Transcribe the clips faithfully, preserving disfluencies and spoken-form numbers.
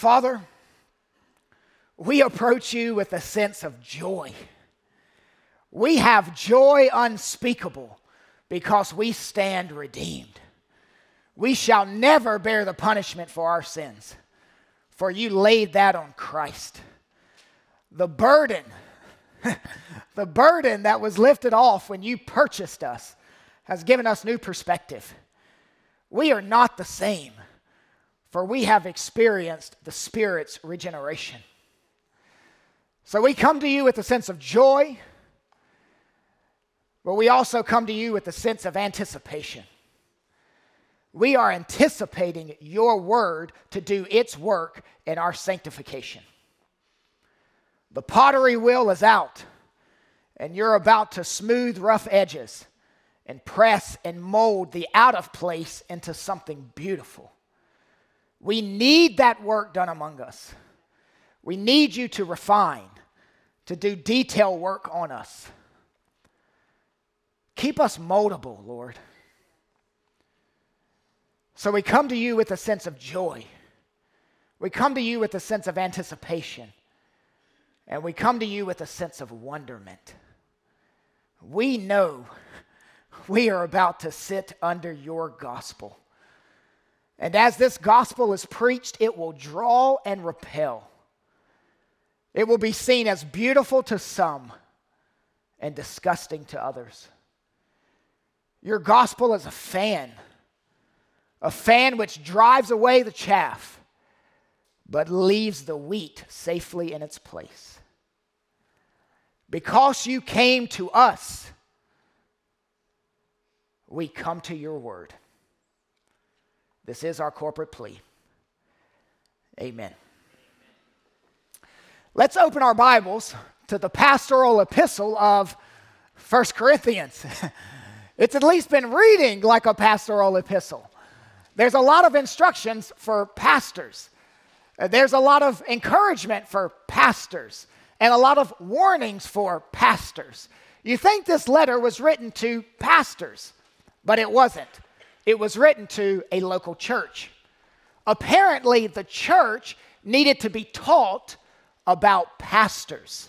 Father, we approach you with a sense of joy. We have joy unspeakable because we stand redeemed. We shall never bear the punishment for our sins, for you laid that on Christ. The burden, the burden that was lifted off when you purchased us has given us new perspective. We are not the same, for we have experienced the Spirit's regeneration. So we come to you with a sense of joy, but we also come to you with a sense of anticipation. We are anticipating your word to do its work in our sanctification. The pottery wheel is out, and you're about to smooth rough edges and press and mold the out of place into something beautiful. We need that work done among us. We need you to refine, to do detail work on us. Keep us moldable, Lord. So we come to you with a sense of joy. We come to you with a sense of anticipation. And we come to you with a sense of wonderment. We know we are about to sit under your gospel. And as this gospel is preached, it will draw and repel. It will be seen as beautiful to some and disgusting to others. Your gospel is a fan, a fan which drives away the chaff, but leaves the wheat safely in its place. Because you came to us, we come to your word. This is our corporate plea. Amen. Let's open our Bibles to the pastoral epistle of First Corinthians. It's at least been reading like a pastoral epistle. There's a lot of instructions for pastors. There's a lot of encouragement for pastors and a lot of warnings for pastors. You think this letter was written to pastors, but it wasn't. It was written to a local church. Apparently, the church needed to be taught about pastors.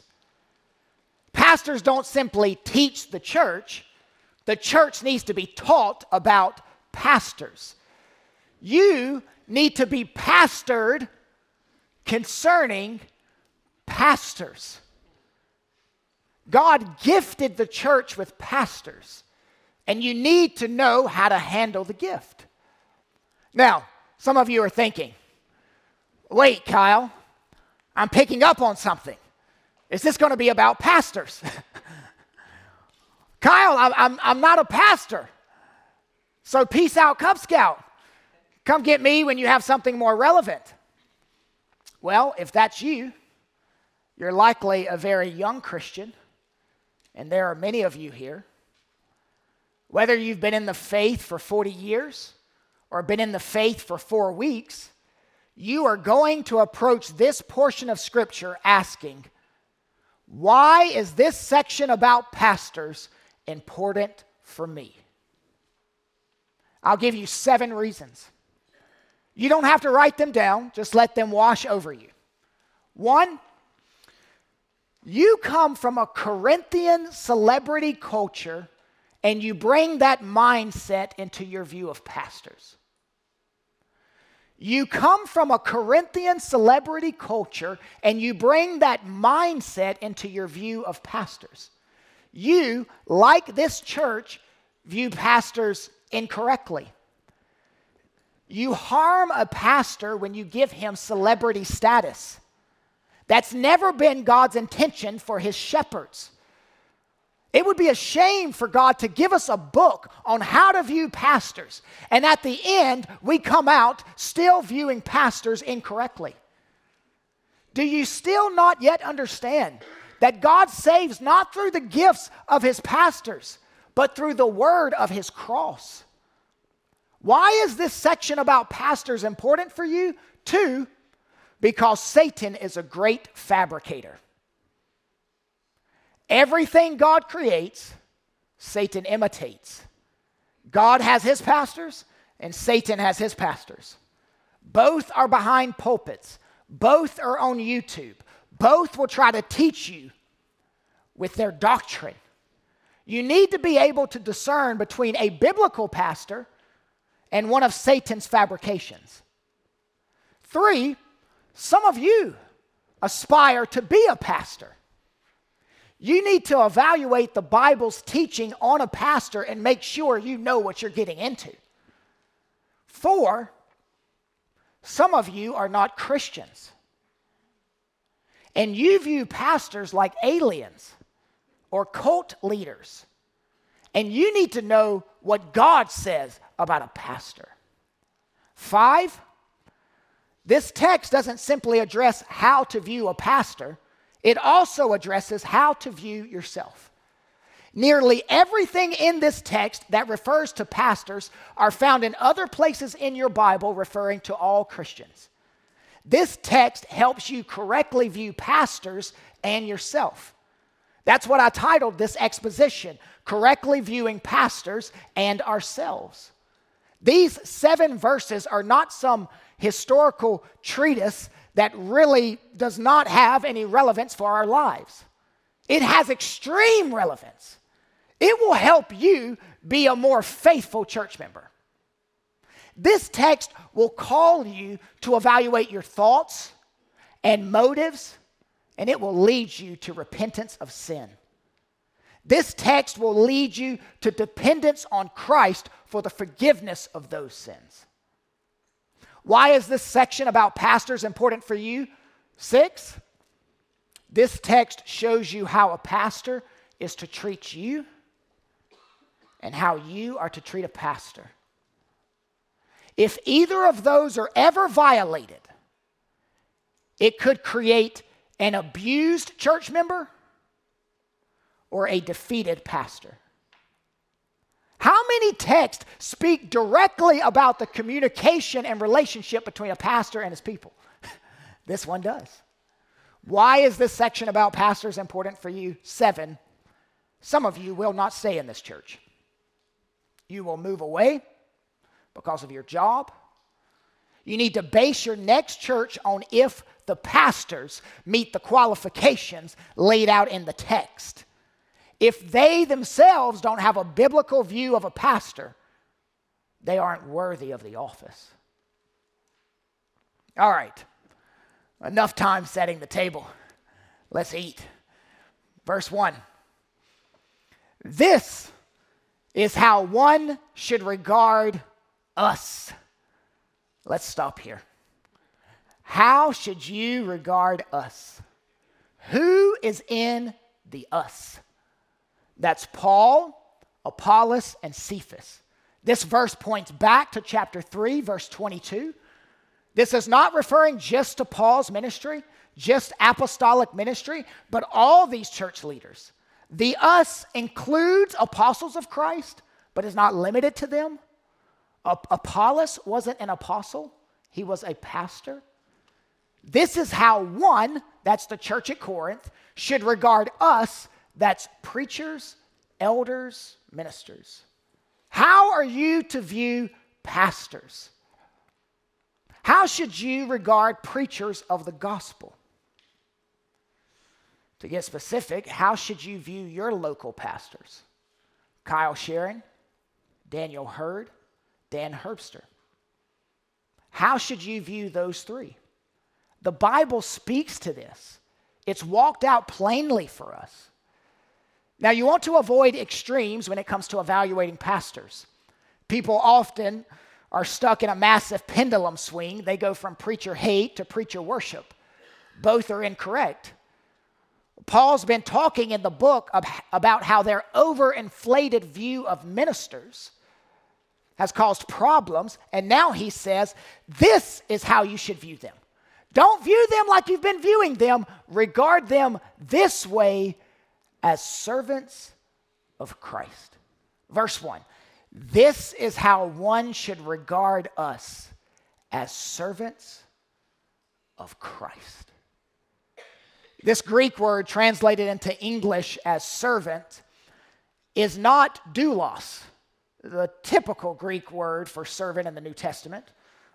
Pastors don't simply teach the church. The church needs to be taught about pastors. You need to be pastored concerning pastors. God gifted the church with pastors, and you need to know how to handle the gift. Now, some of you are thinking, wait, Kyle, I'm picking up on something. Is this going to be about pastors? Kyle, I'm, I'm not a pastor. So peace out, Cub Scout. Come get me when you have something more relevant. Well, if that's you, you're likely a very young Christian, and there are many of you here. Whether you've been in the faith for forty years or been in the faith for four weeks, you are going to approach this portion of Scripture asking, why is this section about pastors important for me? I'll give you seven reasons. You don't have to write them down. Just let them wash over you. One, you come from a Corinthian celebrity culture and you bring that mindset into your view of pastors. You come from a Corinthian celebrity culture and you bring that mindset into your view of pastors. You, like this church, view pastors incorrectly. You harm a pastor when you give him celebrity status. That's never been God's intention for his shepherds. It would be a shame for God to give us a book on how to view pastors, and at the end, we come out still viewing pastors incorrectly. Do you still not yet understand that God saves not through the gifts of his pastors, but through the word of his cross? Why is this section about pastors important for you? Two, because Satan is a great fabricator. Everything God creates, Satan imitates. God has his pastors, and Satan has his pastors. Both are behind pulpits. Both are on YouTube. Both will try to teach you with their doctrine. You need to be able to discern between a biblical pastor and one of Satan's fabrications. Three, some of you aspire to be a pastor. You need to evaluate the Bible's teaching on a pastor and make sure you know what you're getting into. Four, some of you are not Christians, and you view pastors like aliens or cult leaders, and you need to know what God says about a pastor. Five, this text doesn't simply address how to view a pastor, it also addresses how to view yourself. Nearly everything in this text that refers to pastors are found in other places in your Bible referring to all Christians. This text helps you correctly view pastors and yourself. That's what I titled this exposition, Correctly Viewing Pastors and Ourselves. These seven verses are not some historical treatise that really does not have any relevance for our lives. It has extreme relevance. It will help you be a more faithful church member. This text will call you to evaluate your thoughts and motives, and it will lead you to repentance of sin. This text will lead you to dependence on Christ for the forgiveness of those sins. Why is this section about pastors important for you? Six, this text shows you how a pastor is to treat you and how you are to treat a pastor. If either of those are ever violated, it could create an abused church member or a defeated pastor. How many texts speak directly about the communication and relationship between a pastor and his people? This one does. Why is this section about pastors important for you? Seven, some of you will not stay in this church. You will move away because of your job. You need to base your next church on if the pastors meet the qualifications laid out in the text. If they themselves don't have a biblical view of a pastor, they aren't worthy of the office. All right, enough time setting the table. Let's eat. Verse one. This is how one should regard us. Let's stop here. How should you regard us? Who is in the us? That's Paul, Apollos, and Cephas. This verse points back to chapter three, verse twenty-two. This is not referring just to Paul's ministry, just apostolic ministry, but all these church leaders. The us includes apostles of Christ, but is not limited to them. Apollos wasn't an apostle. He was a pastor. This is how one, that's the church at Corinth, should regard us, that's preachers, elders, ministers. How are you to view pastors? How should you regard preachers of the gospel? To get specific, how should you view your local pastors? Kyle Sharon, Daniel Hurd, Dan Herbster. How should you view those three? The Bible speaks to this. It's walked out plainly for us. Now, you want to avoid extremes when it comes to evaluating pastors. People often are stuck in a massive pendulum swing. They go from preacher hate to preacher worship. Both are incorrect. Paul's been talking in the book about how their overinflated view of ministers has caused problems, and now he says, this is how you should view them. Don't view them like you've been viewing them. Regard them this way, as servants of Christ. Verse one, this is how one should regard us, as servants of Christ. This Greek word translated into English as servant is not doulos, the typical Greek word for servant in the New Testament.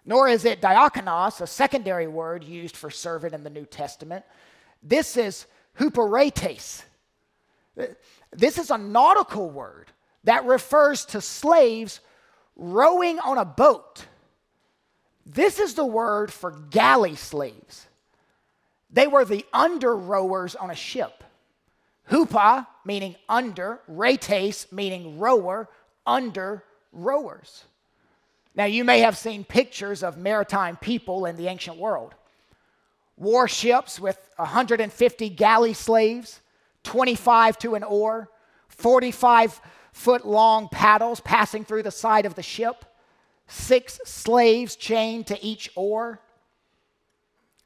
nor is it diakonos, a secondary word used for servant in the New Testament. This is huperetes. This is a nautical word that refers to slaves rowing on a boat. This is the word for galley slaves. They were the under-rowers on a ship. Hupa, meaning under, retes, meaning rower, under-rowers. Now, you may have seen pictures of maritime people in the ancient world. Warships with one hundred fifty galley slaves, twenty-five to an oar, forty-five-foot-long paddles passing through the side of the ship, six slaves chained to each oar.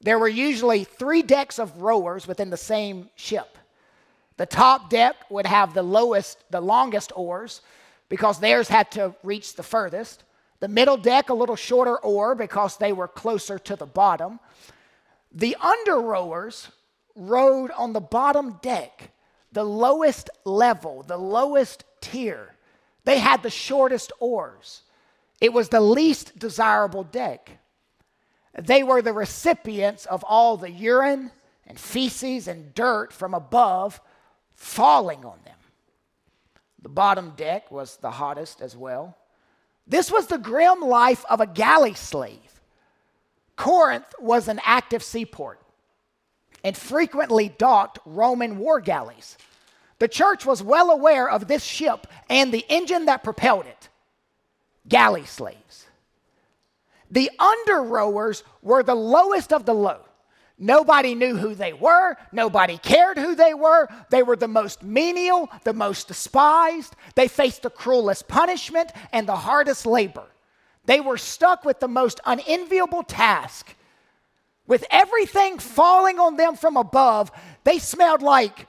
There were usually three decks of rowers within the same ship. The top deck would have the lowest, the longest oars because theirs had to reach the furthest. The middle deck, a little shorter oar because they were closer to the bottom. The under rowers rowed on the bottom deck, the lowest level, the lowest tier. They had the shortest oars. It was the least desirable deck. They were the recipients of all the urine and feces and dirt from above falling on them. The bottom deck was the hottest as well. This was the grim life of a galley slave. Corinth was an active seaport and frequently docked Roman war galleys. The church was well aware of this ship and the engine that propelled it, galley slaves. The under rowers were the lowest of the low. Nobody knew who they were. Nobody cared who they were. They were the most menial, the most despised. They faced the cruelest punishment and the hardest labor. They were stuck with the most unenviable task. With everything falling on them from above, they smelled like,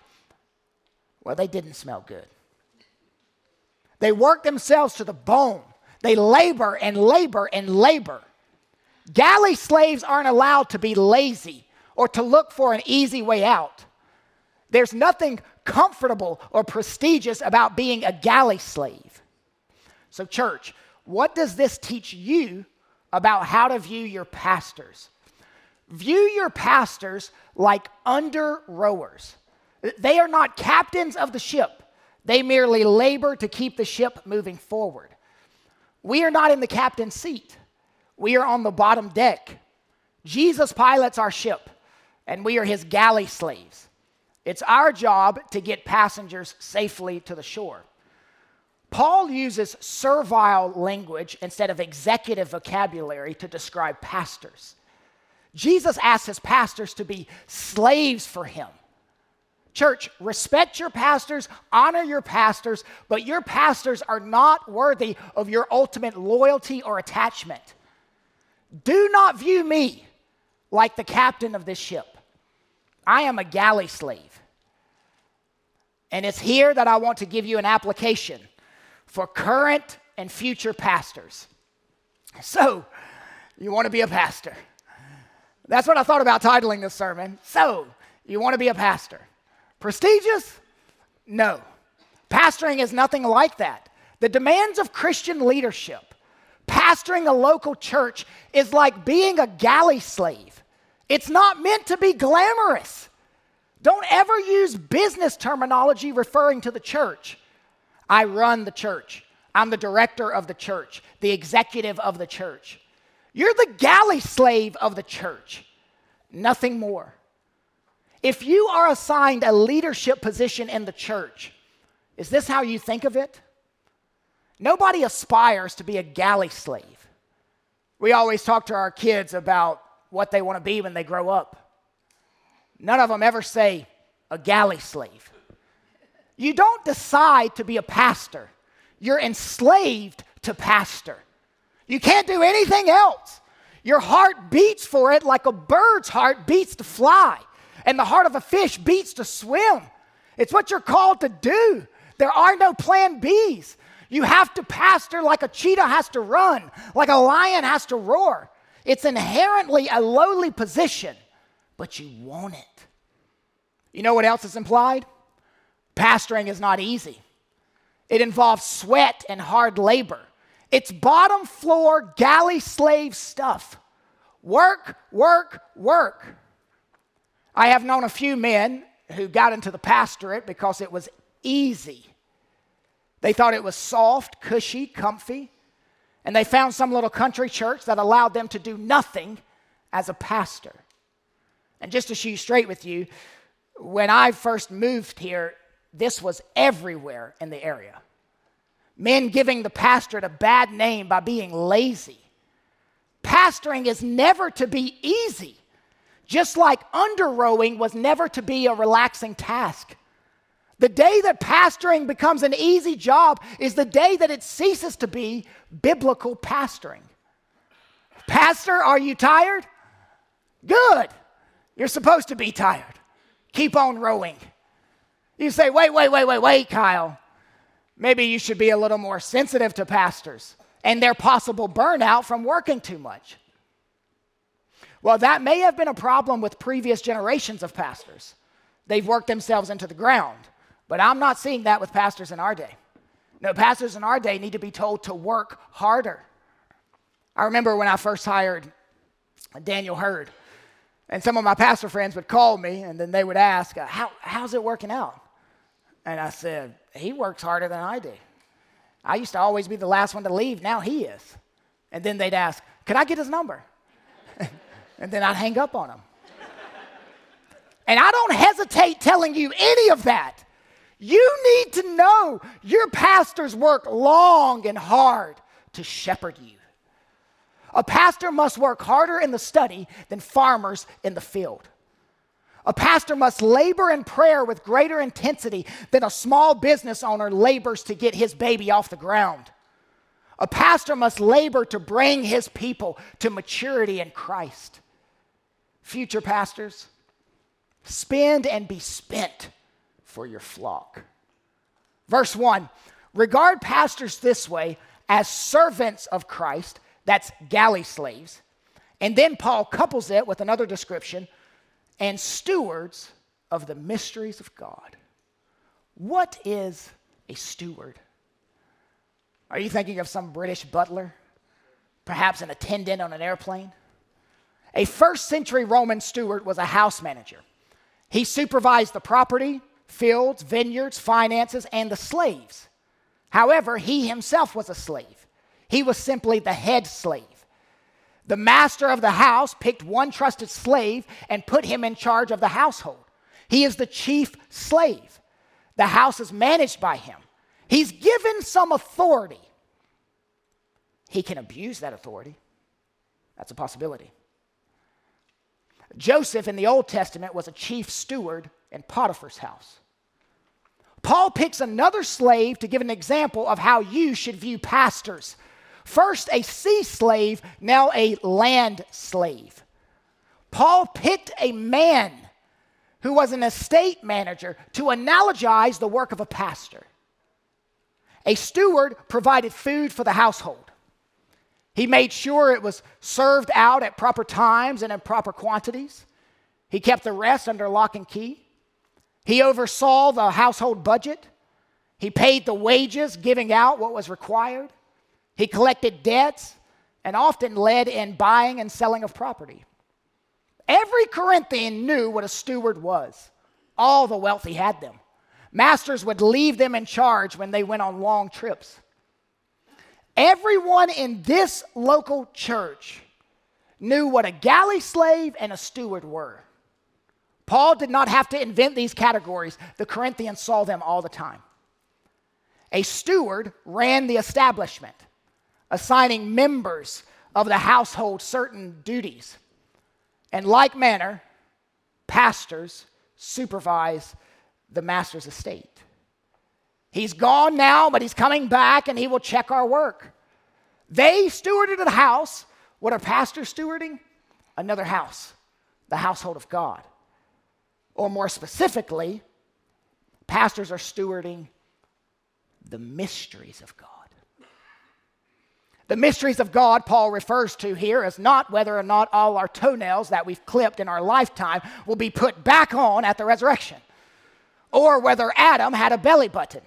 well, they didn't smell good. They worked themselves to the bone. They labor and labor and labor. Galley slaves aren't allowed to be lazy or to look for an easy way out. There's nothing comfortable or prestigious about being a galley slave. So, church, what does this teach you about how to view your pastors? View your pastors like under rowers. They are not captains of the ship. They merely labor to keep the ship moving forward. We are not in the captain's seat. We are on the bottom deck. Jesus pilots our ship, and we are his galley slaves. It's our job to get passengers safely to the shore. Paul uses servile language instead of executive vocabulary to describe pastors. Jesus asks his pastors to be slaves for him. Church, respect your pastors, honor your pastors, but your pastors are not worthy of your ultimate loyalty or attachment. Do not view me like the captain of this ship. I am a galley slave. And it's here that I want to give you an application for current and future pastors. So, you want to be a pastor. That's what I thought about titling this sermon. So, you want to be a pastor. Prestigious? No. Pastoring is nothing like that. The demands of Christian leadership, pastoring a local church, is like being a galley slave. It's not meant to be glamorous. Don't ever use business terminology referring to the church. I run the church. I'm the director of the church, the executive of the church. You're the galley slave of the church. Nothing more. If you are assigned a leadership position in the church, is this how you think of it? Nobody aspires to be a galley slave. We always talk to our kids about what they want to be when they grow up. None of them ever say, a galley slave. You don't decide to be a pastor. You're enslaved to pastor. You can't do anything else. Your heart beats for it like a bird's heart beats to fly. And the heart of a fish beats to swim. It's what you're called to do. There are no plan B's. You have to pastor like a cheetah has to run, like a lion has to roar. It's inherently a lowly position, but you want it. You know what else is implied? Pastoring is not easy. It involves sweat and hard labor. It's bottom floor, galley slave stuff. Work, work, work. I have known a few men who got into the pastorate because it was easy. They thought it was soft, cushy, comfy, and they found some little country church that allowed them to do nothing as a pastor. And just to shoot straight with you, when I first moved here, this was everywhere in the area. Men giving the pastorate a bad name by being lazy. Pastoring is never to be easy, just like underrowing was never to be a relaxing task. The day that pastoring becomes an easy job is the day that it ceases to be biblical pastoring. Pastor, are you tired? Good. You're supposed to be tired. Keep on rowing. You say, wait, wait, wait, wait, wait, Kyle. Maybe you should be a little more sensitive to pastors and their possible burnout from working too much. Well, that may have been a problem with previous generations of pastors. They've worked themselves into the ground. But I'm not seeing that with pastors in our day. No, pastors in our day need to be told to work harder. I remember when I first hired Daniel Hurd, and some of my pastor friends would call me, and then they would ask, How, how's it working out? And I said, he works harder than I do. I used to always be the last one to leave. Now he is. And then they'd ask, could I get his number? And then I'd hang up on him. And I don't hesitate telling you any of that. You need to know your pastors work long and hard to shepherd you. A pastor must work harder in the study than farmers in the field. A pastor must labor in prayer with greater intensity than a small business owner labors to get his baby off the ground. A pastor must labor to bring his people to maturity in Christ. Future pastors, spend and be spent for your flock. Verse one, regard pastors this way as servants of Christ, that's galley slaves. And then Paul couples it with another description, and stewards of the mysteries of God. What is a steward? Are you thinking of some British butler? Perhaps an attendant on an airplane? A first century Roman steward was a house manager. He supervised the property, fields, vineyards, finances, and the slaves. However, he himself was a slave. He was simply the head slave. The master of the house picked one trusted slave and put him in charge of the household. He is the chief slave. The house is managed by him. He's given some authority. He can abuse that authority. That's a possibility. Joseph in the Old Testament was a chief steward in Potiphar's house. Paul picks another slave to give an example of how you should view pastors. First a sea slave, now a land slave. Paul picked a man who was an estate manager to analogize the work of a pastor. A steward provided food for the household. He made sure it was served out at proper times and in proper quantities. He kept the rest under lock and key. He oversaw the household budget. He paid the wages, giving out what was required. He collected debts and often led in buying and selling of property. Every Corinthian knew what a steward was. All the wealthy had them. Masters would leave them in charge when they went on long trips. Everyone in this local church knew what a galley slave and a steward were. Paul did not have to invent these categories. The Corinthians saw them all the time. A steward ran the establishment, assigning members of the household certain duties. In like manner, pastors supervise the master's estate. He's gone now, but he's coming back, and he will check our work. They stewarded a house. What are pastors stewarding? Another house, the household of God. Or more specifically, pastors are stewarding the mysteries of God. The mysteries of God Paul refers to here is not whether or not all our toenails that we've clipped in our lifetime will be put back on at the resurrection, or whether Adam had a belly button.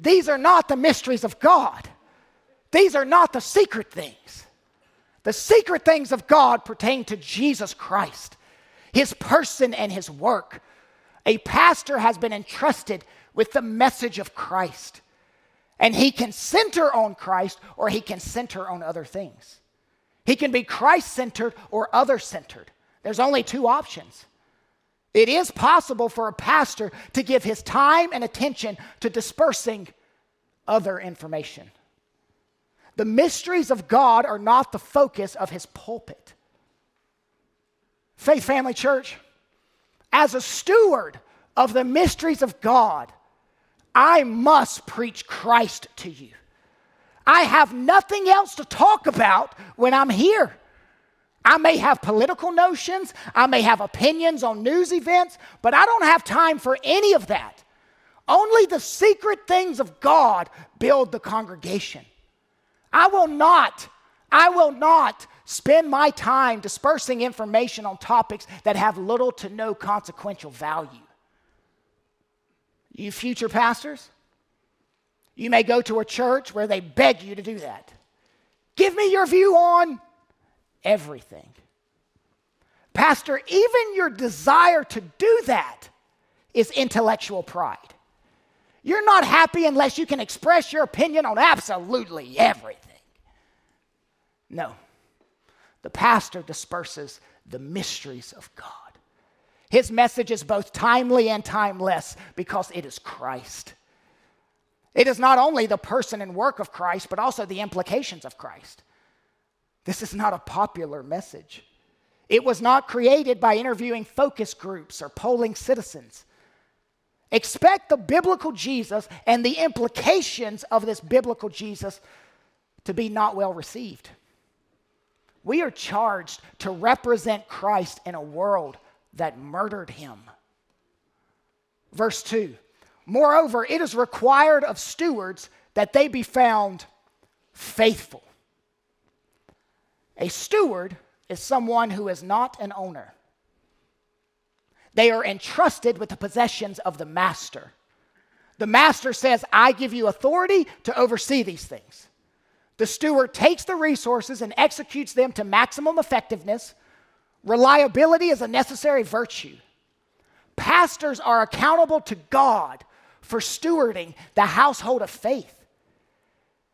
These are not the mysteries of God. These are not the secret things. The secret things of God pertain to Jesus Christ, his person and his work. A pastor has been entrusted with the message of Christ. And he can center on Christ or he can center on other things. He can be Christ-centered or other-centered. There's only two options. It is possible for a pastor to give his time and attention to dispersing other information. The mysteries of God are not the focus of his pulpit. Faith Family Church, as a steward of the mysteries of God, I must preach Christ to you. I have nothing else to talk about when I'm here. I may have political notions, I may have opinions on news events, but I don't have time for any of that. Only the secret things of God build the congregation. I will not, I will not spend my time dispersing information on topics that have little to no consequential value. You future pastors, you may go to a church where they beg you to do that. Give me your view on everything. Pastor, even your desire to do that is intellectual pride. You're not happy unless you can express your opinion on absolutely everything. No. The pastor disperses the mysteries of God. His message is both timely and timeless because it is Christ. It is not only the person and work of Christ, but also the implications of Christ. This is not a popular message. It was not created by interviewing focus groups or polling citizens. Expect the biblical Jesus and the implications of this biblical Jesus to be not well received. We are charged to represent Christ in a world that murdered him. Verse two, moreover, it is required of stewards that they be found faithful. A steward is someone who is not an owner. They are entrusted with the possessions of the master. The master says, I give you authority to oversee these things. The steward takes the resources and executes them to maximum effectiveness. Reliability is a necessary virtue. Pastors are accountable to God for stewarding the household of faith.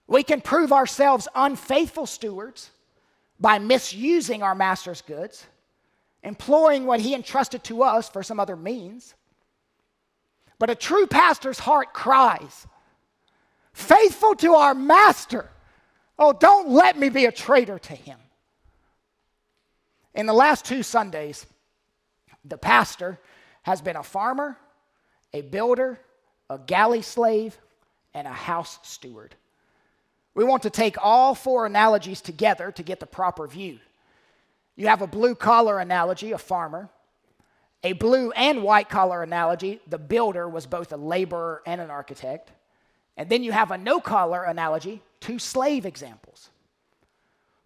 We can prove ourselves unfaithful stewards by misusing our master's goods, employing what he entrusted to us for some other means. But a true pastor's heart cries, faithful to our master. Oh, don't let me be a traitor to him. In the last two Sundays, the pastor has been a farmer, a builder, a galley slave, and a house steward. We want to take all four analogies together to get the proper view. You have a blue-collar analogy, a farmer. A blue and white-collar analogy, the builder was both a laborer and an architect. And then you have a no-collar analogy, two slave examples.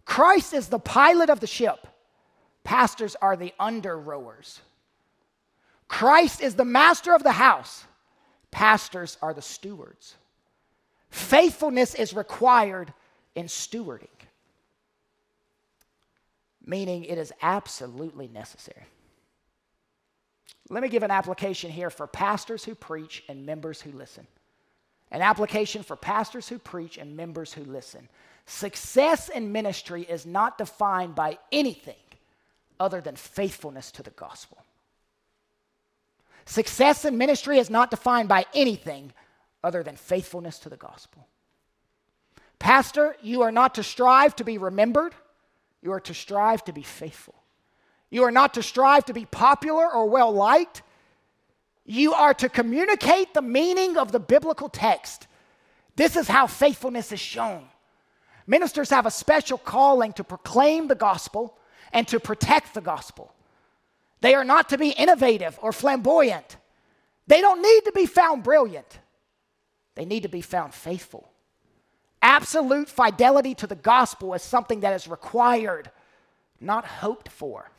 Christ is the pilot of the ship. Pastors are the under-rowers. Christ is the master of the house. Pastors are the stewards. Faithfulness is required in stewarding, meaning it is absolutely necessary. Let me give an application here for pastors who preach and members who listen. An application for pastors who preach and members who listen. Success in ministry is not defined by anything other than faithfulness to the gospel. Success in ministry is not defined by anything other than faithfulness to the gospel. Pastor, you are not to strive to be remembered. You are to strive to be faithful. You are not to strive to be popular or well-liked. You are to communicate the meaning of the biblical text. This is how faithfulness is shown. Ministers have a special calling to proclaim the gospel and to protect the gospel. They are not to be innovative or flamboyant. They don't need to be found brilliant. They need to be found faithful. Absolute fidelity to the gospel is something that is required, not hoped for.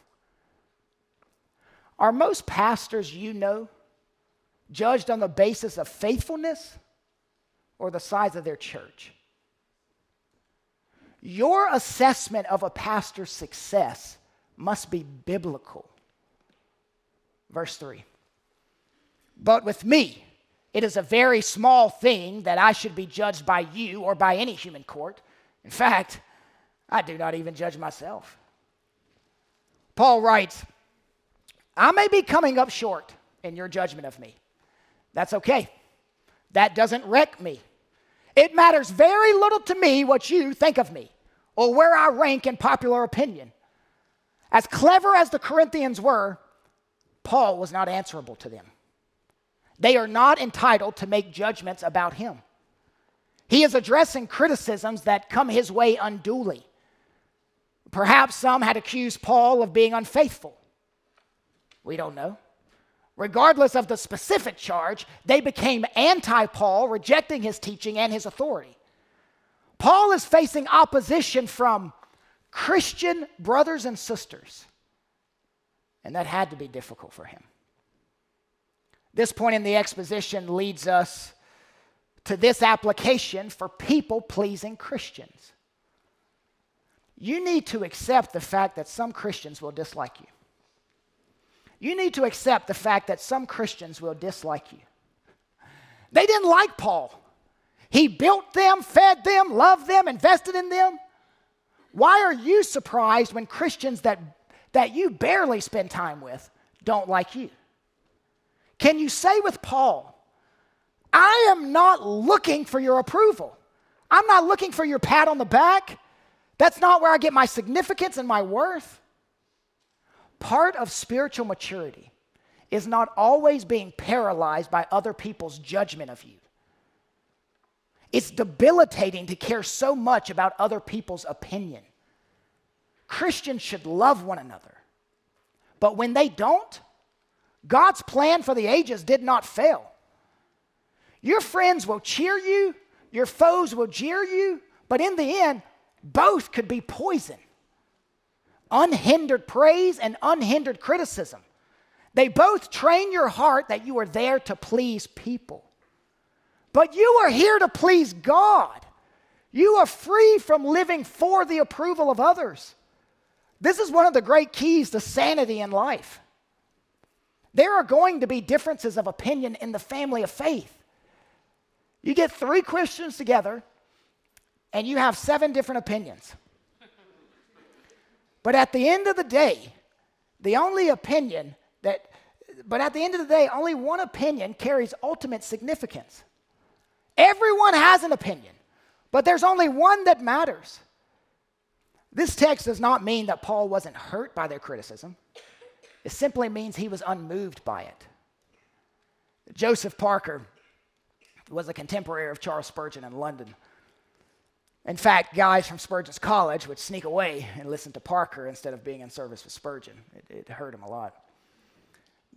Are most pastors you know judged on the basis of faithfulness or the size of their church? Your assessment of a pastor's success must be biblical. Verse three. But with me, it is a very small thing that I should be judged by you or by any human court. In fact, I do not even judge myself. Paul writes, I may be coming up short in your judgment of me. That's okay. That doesn't wreck me. It matters very little to me what you think of me or where I rank in popular opinion. As clever as the Corinthians were, Paul was not answerable to them. They are not entitled to make judgments about him. He is addressing criticisms that come his way unduly. Perhaps some had accused Paul of being unfaithful. We don't know. Regardless of the specific charge, they became anti-Paul, rejecting his teaching and his authority. Paul is facing opposition from Christian brothers and sisters, and that had to be difficult for him. This point in the exposition leads us to this application for people-pleasing Christians. You need to accept the fact that some Christians will dislike you. You need to accept the fact that some Christians will dislike you. They didn't like Paul. He built them, fed them, loved them, invested in them. Why are you surprised when Christians that, that you barely spend time with don't like you? Can you say with Paul, I am not looking for your approval. I'm not looking for your pat on the back. That's not where I get my significance and my worth. Part of spiritual maturity is not always being paralyzed by other people's judgment of you. It's debilitating to care so much about other people's opinion. Christians should love one another. But when they don't, God's plan for the ages did not fail. Your friends will cheer you, your foes will jeer you, but in the end, both could be poison. Unhindered praise and unhindered criticism. They both train your heart that you are there to please people. But you are here to please God. You are free from living for the approval of others. This is one of the great keys to sanity in life. There are going to be differences of opinion in the family of faith. You get three Christians together, and you have seven different opinions. But at the end of the day, the only opinion that, but at the end of the day, only one opinion carries ultimate significance. Everyone has an opinion, but there's only one that matters. This text does not mean that Paul wasn't hurt by their criticism. It simply means he was unmoved by it. Joseph Parker was a contemporary of Charles Spurgeon in London. In fact, guys from Spurgeon's college would sneak away and listen to Parker instead of being in service with Spurgeon. It, it hurt him a lot.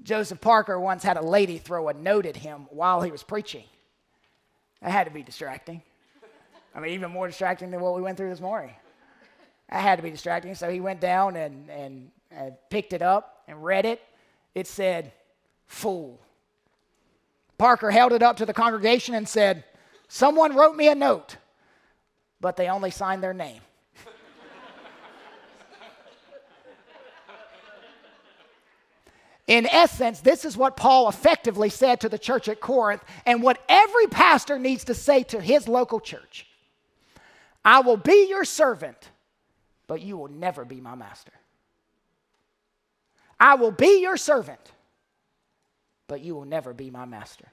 Joseph Parker once had a lady throw a note at him while he was preaching. That had to be distracting. I mean, even more distracting than what we went through this morning. That had to be distracting. So he went down and, and, and picked it up and read it. It said, "Fool." Parker held it up to the congregation and said, "Someone wrote me a note, but they only signed their name." In essence, this is what Paul effectively said to the church at Corinth and what every pastor needs to say to his local church. I will be your servant, but you will never be my master. I will be your servant, but you will never be my master.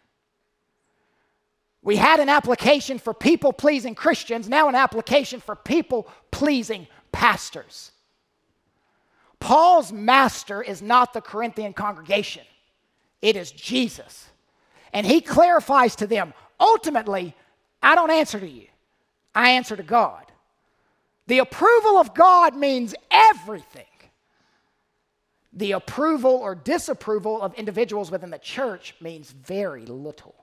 We had an application for people-pleasing Christians, now an application for people-pleasing pastors. Paul's master is not the Corinthian congregation. It is Jesus. And he clarifies to them, ultimately, I don't answer to you. I answer to God. The approval of God means everything. The approval or disapproval of individuals within the church means very little.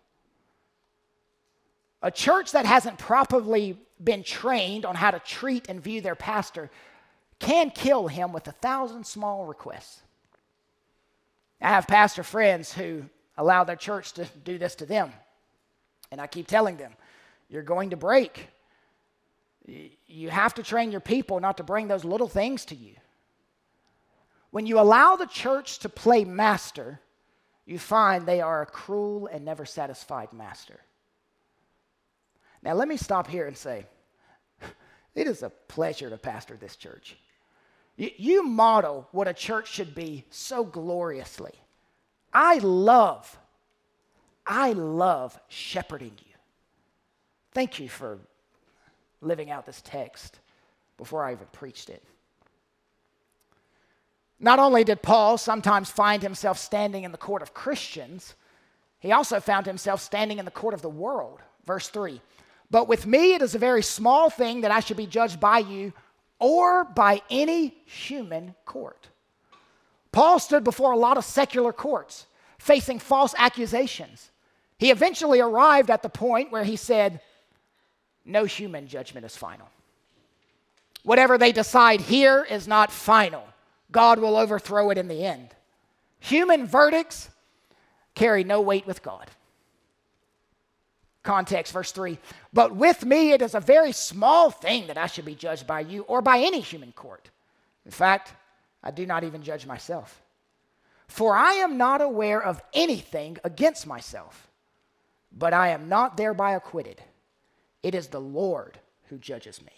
A church that hasn't properly been trained on how to treat and view their pastor can kill him with a thousand small requests. I have pastor friends who allow their church to do this to them. And I keep telling them, you're going to break. You have to train your people not to bring those little things to you. When you allow the church to play master, you find they are a cruel and never satisfied master. Now, let me stop here and say, it is a pleasure to pastor this church. You, you model what a church should be so gloriously. I love, I love shepherding you. Thank you for living out this text before I even preached it. Not only did Paul sometimes find himself standing in the court of Christians, he also found himself standing in the court of the world. Verse three, but with me it is a very small thing that I should be judged by you or by any human court. Paul stood before a lot of secular courts, facing false accusations. He eventually arrived at the point where he said, no human judgment is final. Whatever they decide here is not final. God will overthrow it in the end. Human verdicts carry no weight with God. Context, verse three, but with me it is a very small thing that I should be judged by you or by any human court. In fact, I do not even judge myself. For I am not aware of anything against myself, but I am not thereby acquitted. It is the Lord who judges me.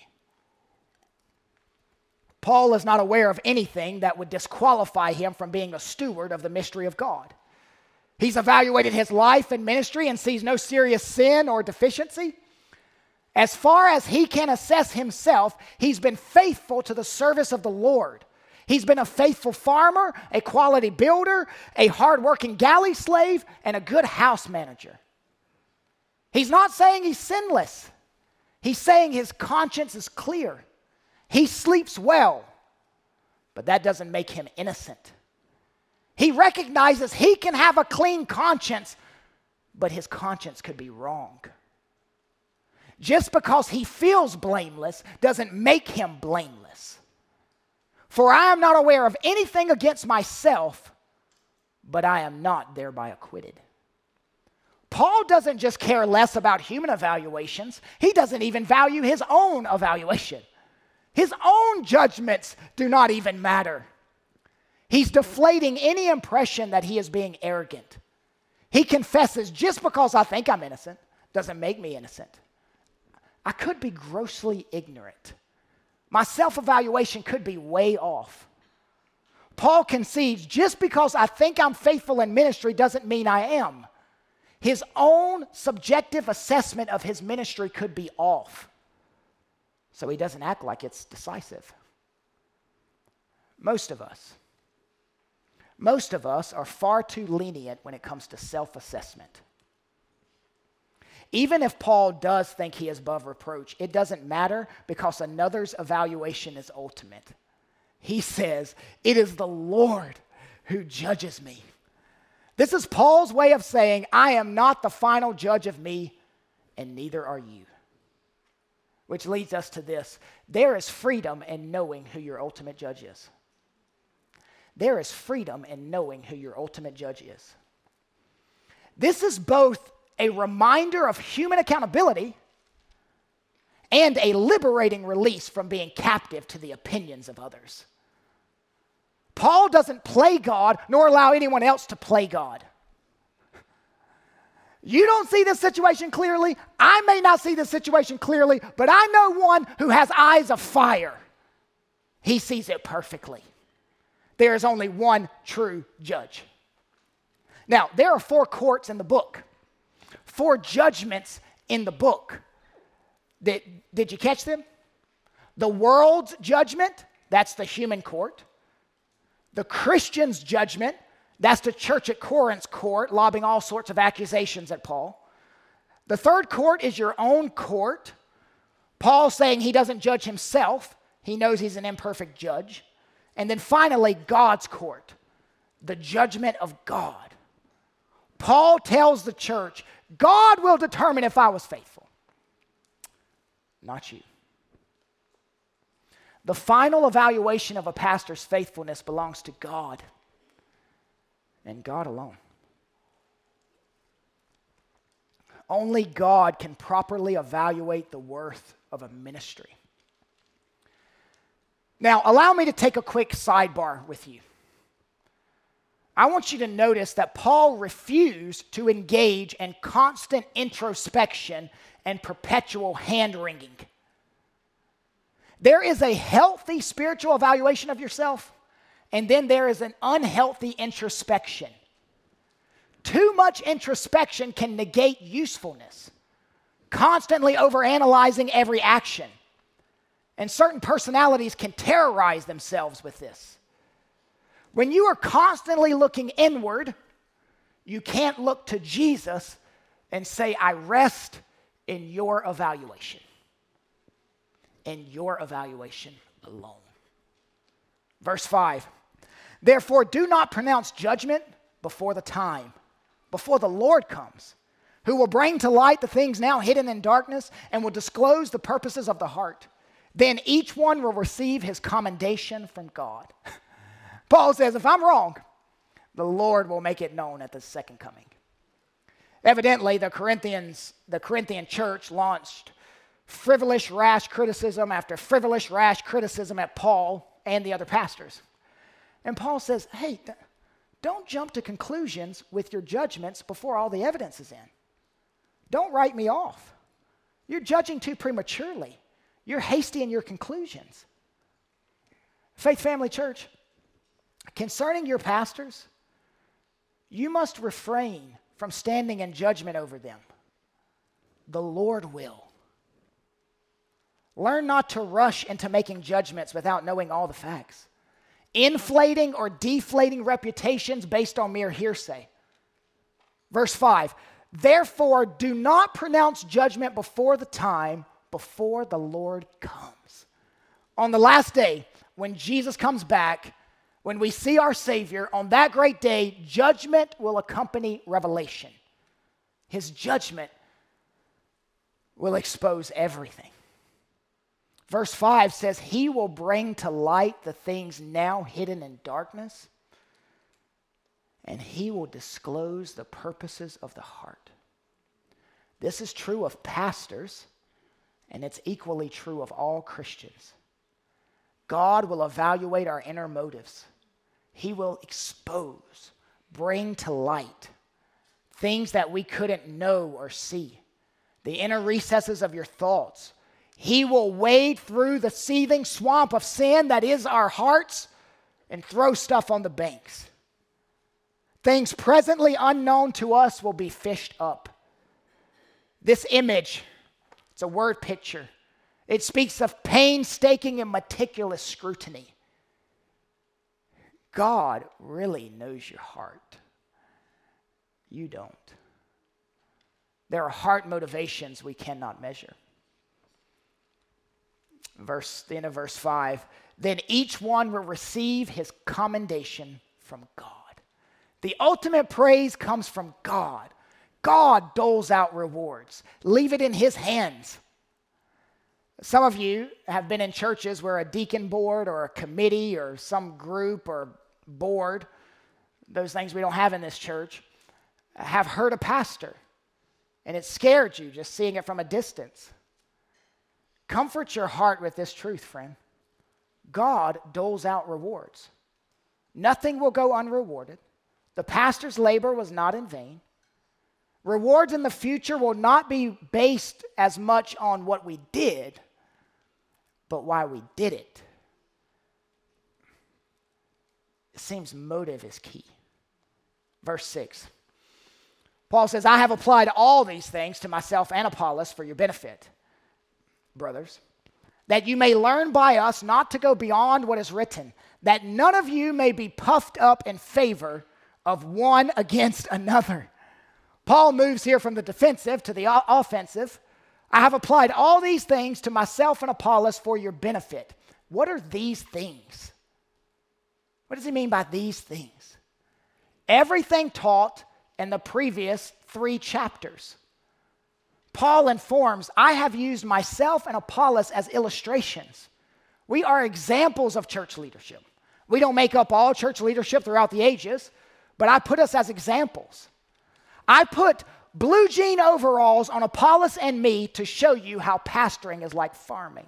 Paul is not aware of anything that would disqualify him from being a steward of the mystery of God. He's evaluated his life and ministry and sees no serious sin or deficiency. As far as he can assess himself, he's been faithful to the service of the Lord. He's been a faithful farmer, a quality builder, a hardworking galley slave, and a good house manager. He's not saying he's sinless. He's saying his conscience is clear. He sleeps well, but that doesn't make him innocent. He recognizes he can have a clean conscience, but his conscience could be wrong. Just because he feels blameless doesn't make him blameless. For I am not aware of anything against myself, but I am not thereby acquitted. Paul doesn't just care less about human evaluations. He doesn't even value his own evaluation. His own judgments do not even matter. He's deflating any impression that he is being arrogant. He confesses, just because I think I'm innocent doesn't make me innocent. I could be grossly ignorant. My self-evaluation could be way off. Paul concedes, just because I think I'm faithful in ministry doesn't mean I am. His own subjective assessment of his ministry could be off. So he doesn't act like it's decisive. Most of us, Most of us are far too lenient when it comes to self-assessment. Even if Paul does think he is above reproach, it doesn't matter because another's evaluation is ultimate. He says, it is the Lord who judges me. This is Paul's way of saying, I am not the final judge of me, and neither are you. Which leads us to this. There is freedom in knowing who your ultimate judge is. There is freedom in knowing who your ultimate judge is. This is both a reminder of human accountability and a liberating release from being captive to the opinions of others. Paul doesn't play God nor allow anyone else to play God. You don't see this situation clearly. I may not see this situation clearly, but I know one who has eyes of fire. He sees it perfectly. There is only one true judge. Now, there are four courts in the book, four judgments in the book. Did, did you catch them? The world's judgment, that's the human court. The Christian's judgment, that's the church at Corinth's court, lobbing all sorts of accusations at Paul. The third court is your own court. Paul saying he doesn't judge himself. He knows he's an imperfect judge. And then finally, God's court, the judgment of God. Paul tells the church, God will determine if I was faithful, not you. The final evaluation of a pastor's faithfulness belongs to God and God alone. Only God can properly evaluate the worth of a ministry. Now, allow me to take a quick sidebar with you. I want you to notice that Paul refused to engage in constant introspection and perpetual hand-wringing. There is a healthy spiritual evaluation of yourself, and then there is an unhealthy introspection. Too much introspection can negate usefulness, constantly overanalyzing every action. And certain personalities can terrorize themselves with this. When you are constantly looking inward, you can't look to Jesus and say, I rest in your evaluation. In your evaluation alone. Verse five, therefore do not pronounce judgment before the time, before the Lord comes, who will bring to light the things now hidden in darkness and will disclose the purposes of the heart. Then each one will receive his commendation from God. Paul says, if I'm wrong, the Lord will make it known at the second coming. Evidently, the Corinthians, the Corinthian church launched frivolous, rash criticism after frivolous, rash criticism at Paul and the other pastors. And Paul says, hey, th- don't jump to conclusions with your judgments before all the evidence is in. Don't write me off. You're judging too prematurely. You're hasty in your conclusions. Faith Family Church, concerning your pastors, you must refrain from standing in judgment over them. The Lord will. Learn not to rush into making judgments without knowing all the facts. Inflating or deflating reputations based on mere hearsay. Verse five, therefore do not pronounce judgment before the time, before the Lord comes. On the last day, when Jesus comes back, when we see our Savior, on that great day, judgment will accompany revelation. His judgment will expose everything. Verse five says, he will bring to light the things now hidden in darkness, and he will disclose the purposes of the heart. This is true of pastors, and it's equally true of all Christians. God will evaluate our inner motives. He will expose, bring to light things that we couldn't know or see, the inner recesses of your thoughts. He will wade through the seething swamp of sin that is our hearts and throw stuff on the banks. Things presently unknown to us will be fished up. This image, it's a word picture. It speaks of painstaking and meticulous scrutiny. God really knows your heart. You don't. There are heart motivations we cannot measure. Verse, the end of verse five, then each one will receive his commendation from God. The ultimate praise comes from God. God doles out rewards. Leave it in his hands. Some of you have been in churches where a deacon board or a committee or some group or board, those things we don't have in this church, have heard a pastor, and it scared you just seeing it from a distance. Comfort your heart with this truth, friend. God doles out rewards. Nothing will go unrewarded. The pastor's labor was not in vain. Rewards in the future will not be based as much on what we did, but why we did it. It seems motive is key. Verse six. Paul says, I have applied all these things to myself and Apollos for your benefit, brothers, that you may learn by us not to go beyond what is written, that none of you may be puffed up in favor of one against another. Paul moves here from the defensive to the offensive. I have applied all these things to myself and Apollos for your benefit. What are these things? What does he mean by these things? Everything taught in the previous three chapters. Paul informs, I have used myself and Apollos as illustrations. We are examples of church leadership. We don't make up all church leadership throughout the ages, but I put us as examples. I put blue jean overalls on Apollos and me to show you how pastoring is like farming.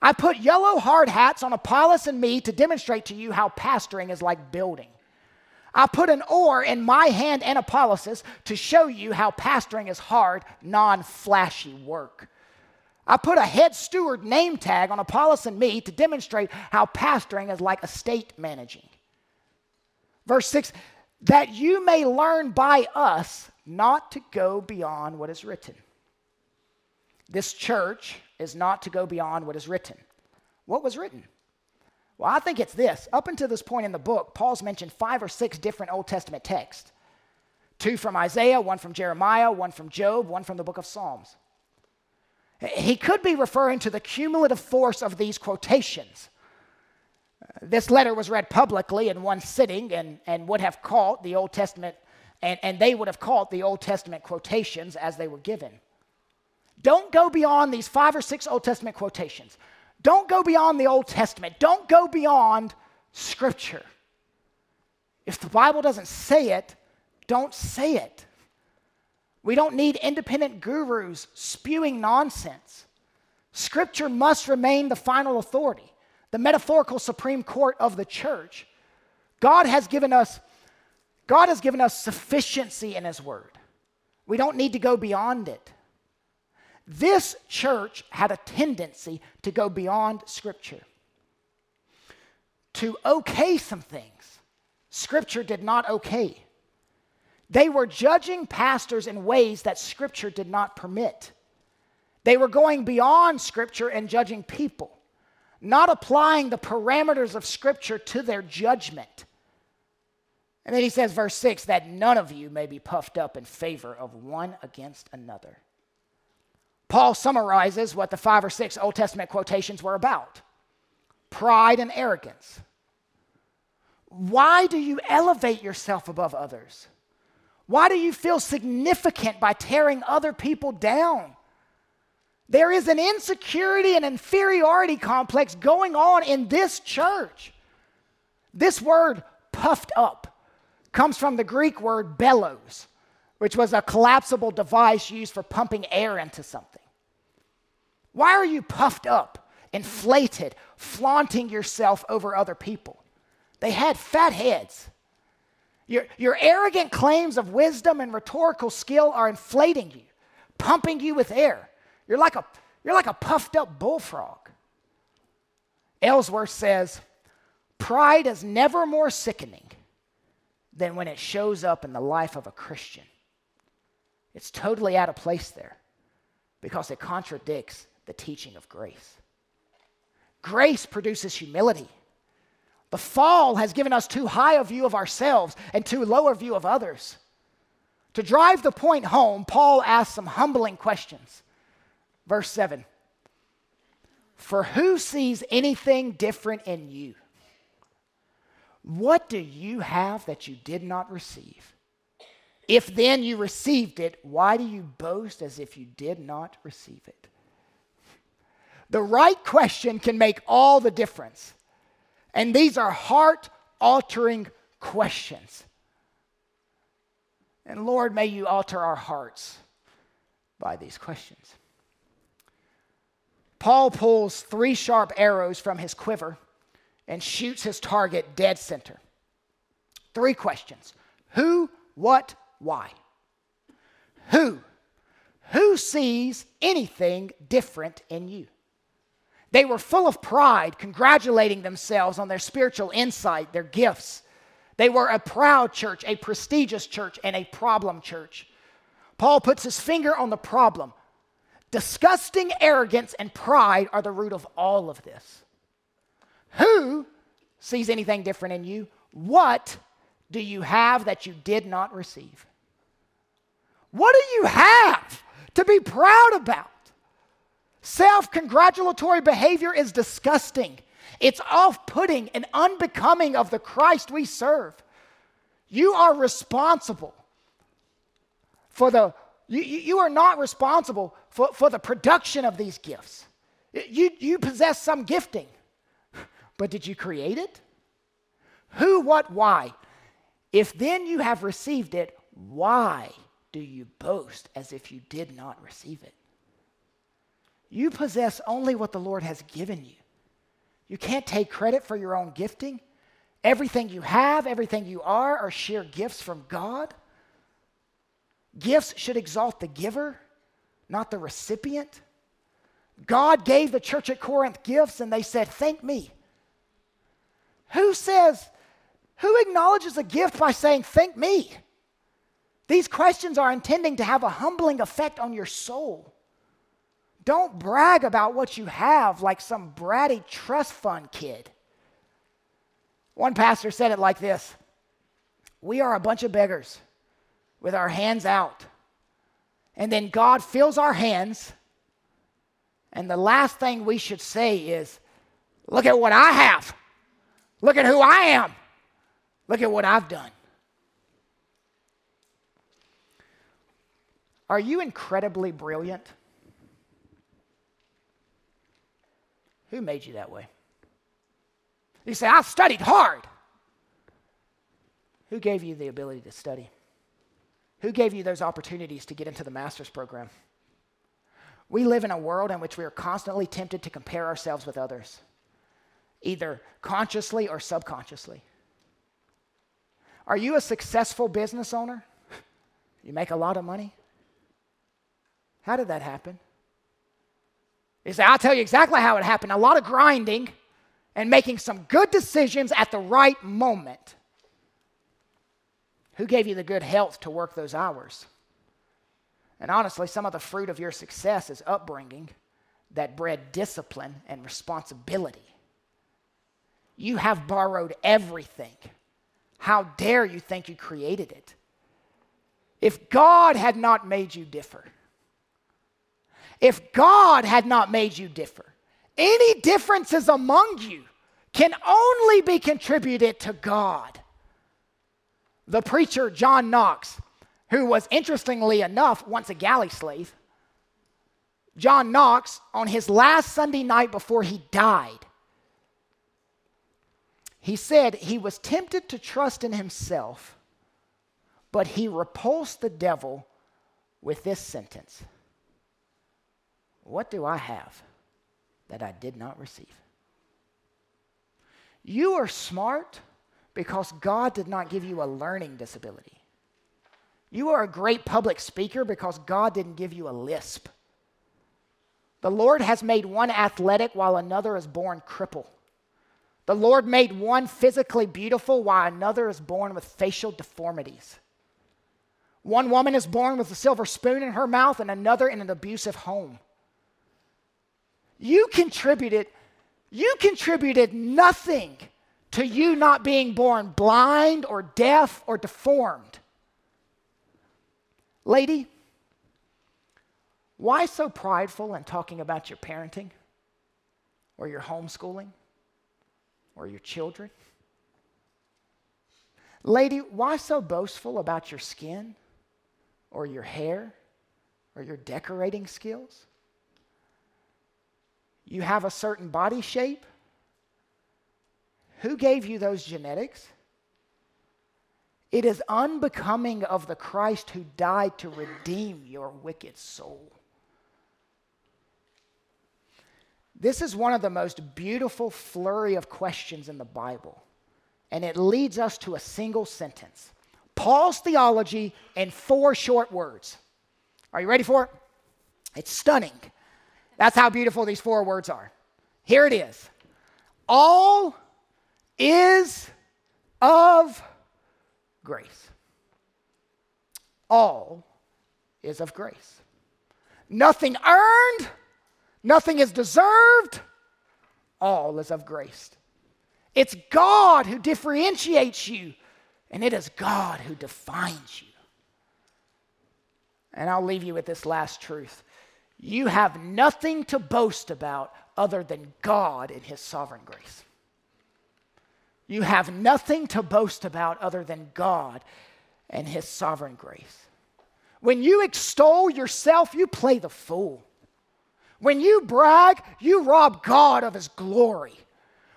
I put yellow hard hats on Apollos and me to demonstrate to you how pastoring is like building. I put an oar in my hand and Apollos's to show you how pastoring is hard, non-flashy work. I put a head steward name tag on Apollos and me to demonstrate how pastoring is like estate managing. Verse six, that you may learn by us not to go beyond what is written. This church is not to go beyond what is written. What was written? Well, I think it's this. Up until this point in the book, Paul's mentioned five or six different Old Testament texts. Two from Isaiah, one from Jeremiah, one from Job, one from the book of Psalms. He could be referring to the cumulative force of these quotations. This letter was read publicly in one sitting and, and would have caught the Old Testament, and, and they would have caught the Old Testament quotations as they were given. Don't go beyond these five or six Old Testament quotations. Don't go beyond the Old Testament. Don't go beyond Scripture. If the Bible doesn't say it, don't say it. We don't need independent gurus spewing nonsense. Scripture must remain the final authority, the metaphorical Supreme Court of the church. God has given us, God has given us sufficiency in His Word. We don't need to go beyond it. This church had a tendency to go beyond Scripture, to okay some things Scripture did not okay. They were judging pastors in ways that Scripture did not permit. They were going beyond Scripture and judging people, not applying the parameters of Scripture to their judgment. And then he says, verse six, that none of you may be puffed up in favor of one against another. Paul summarizes what the five or six Old Testament quotations were about. Pride and arrogance. Why do you elevate yourself above others? Why do you feel significant by tearing other people down? There is an insecurity and inferiority complex going on in this church. This word, puffed up, comes from the Greek word bellows, which was a collapsible device used for pumping air into something. Why are you puffed up, inflated, flaunting yourself over other people? They had fat heads. Your, your arrogant claims of wisdom and rhetorical skill are inflating you, pumping you with air. You're like a, you're like a puffed up bullfrog. Ellsworth says, pride is never more sickening than when it shows up in the life of a Christian. It's totally out of place there because it contradicts the teaching of grace. Grace produces humility. The fall has given us too high a view of ourselves and too low a view of others. To drive the point home, Paul asks some humbling questions. Verse seven, for who sees anything different in you? What do you have that you did not receive? If then you received it, why do you boast as if you did not receive it? The right question can make all the difference. And these are heart-altering questions. And Lord, may you alter our hearts by these questions. Paul pulls three sharp arrows from his quiver and shoots his target dead center. Three questions. Who, what, why? Who? Who sees anything different in you? They were full of pride, congratulating themselves on their spiritual insight, their gifts. They were a proud church, a prestigious church, and a problem church. Paul puts his finger on the problem. Disgusting arrogance and pride are the root of all of this. Who sees anything different in you? What do you have that you did not receive? What do you have to be proud about? Self-congratulatory behavior is disgusting. It's off-putting and unbecoming of the Christ we serve. You are responsible for the, you, you are not responsible for, for the production of these gifts. You, you possess some gifting. But did you create it? Who, what, why? If then you have received it, why do you boast as if you did not receive it? You possess only what the Lord has given you. You can't take credit for your own gifting. Everything you have, everything you are, are sheer gifts from God. Gifts should exalt the giver, not the recipient. God gave the church at Corinth gifts, and they said, thank me. Who says, who acknowledges a gift by saying, thank me? These questions are intending to have a humbling effect on your soul. Don't brag about what you have like some bratty trust fund kid. One pastor said it like this: we are a bunch of beggars with our hands out, and then God fills our hands, and the last thing we should say is, look at what I have. Look at who I am. Look at what I've done. Are you incredibly brilliant? Who made you that way? You say, I studied hard. Who gave you the ability to study? Who gave you those opportunities to get into the master's program? We live in a world in which we are constantly tempted to compare ourselves with others, either consciously or subconsciously. Are you a successful business owner? You make a lot of money? How did that happen? You say, I'll tell you exactly how it happened. A lot of grinding and making some good decisions at the right moment. Who gave you the good health to work those hours? And honestly, some of the fruit of your success is upbringing that bred discipline and responsibility. You have borrowed everything. How dare you think you created it? If God had not made you differ, if God had not made you differ, any differences among you can only be contributed to God. The preacher John Knox, who was, interestingly enough, once a galley slave, John Knox, on his last Sunday night before he died, he said he was tempted to trust in himself, but he repulsed the devil with this sentence: what do I have that I did not receive? You are smart because God did not give you a learning disability. You are a great public speaker because God didn't give you a lisp. The Lord has made one athletic while another is born crippled. The Lord made one physically beautiful while another is born with facial deformities. One woman is born with a silver spoon in her mouth and another in an abusive home. You contributed, you contributed nothing to you not being born blind or deaf or deformed. Lady, why so prideful in talking about your parenting or your homeschooling or your children? Lady, why so boastful about your skin or your hair or your decorating skills? You have a certain body shape. Who gave you those genetics? It is unbecoming of the Christ who died to redeem your wicked soul. This is one of the most beautiful flurry of questions in the Bible, and it leads us to a single sentence: Paul's theology in four short words. Are you ready for it? It's stunning. That's how beautiful these four words are. Here it is: all is of grace. All is of grace. Nothing earned, nothing is deserved. All is of grace. It's God who differentiates you, and it is God who defines you. And I'll leave you with this last truth: you have nothing to boast about other than God and His sovereign grace. You have nothing to boast about other than God and His sovereign grace. When you extol yourself, you play the fool. When you brag, you rob God of His glory.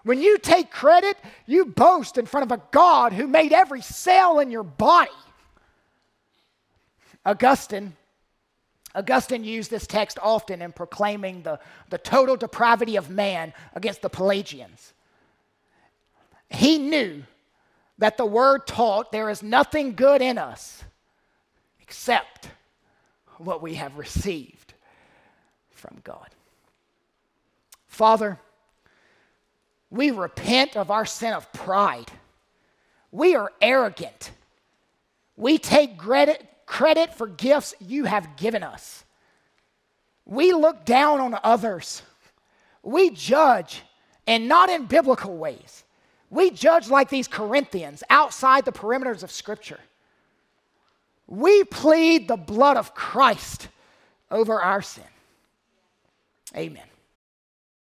When you take credit, you boast in front of a God who made every cell in your body. Augustine, Augustine used this text often in proclaiming the, the total depravity of man against the Pelagians. He knew that the word taught there is nothing good in us except what we have received from God. Father, we repent of our sin of pride. We are arrogant. We take credit, credit for gifts you have given us. We look down on others. We judge, and not in biblical ways. We judge like these Corinthians, outside the perimeters of Scripture. We plead the blood of Christ over our sin. Amen.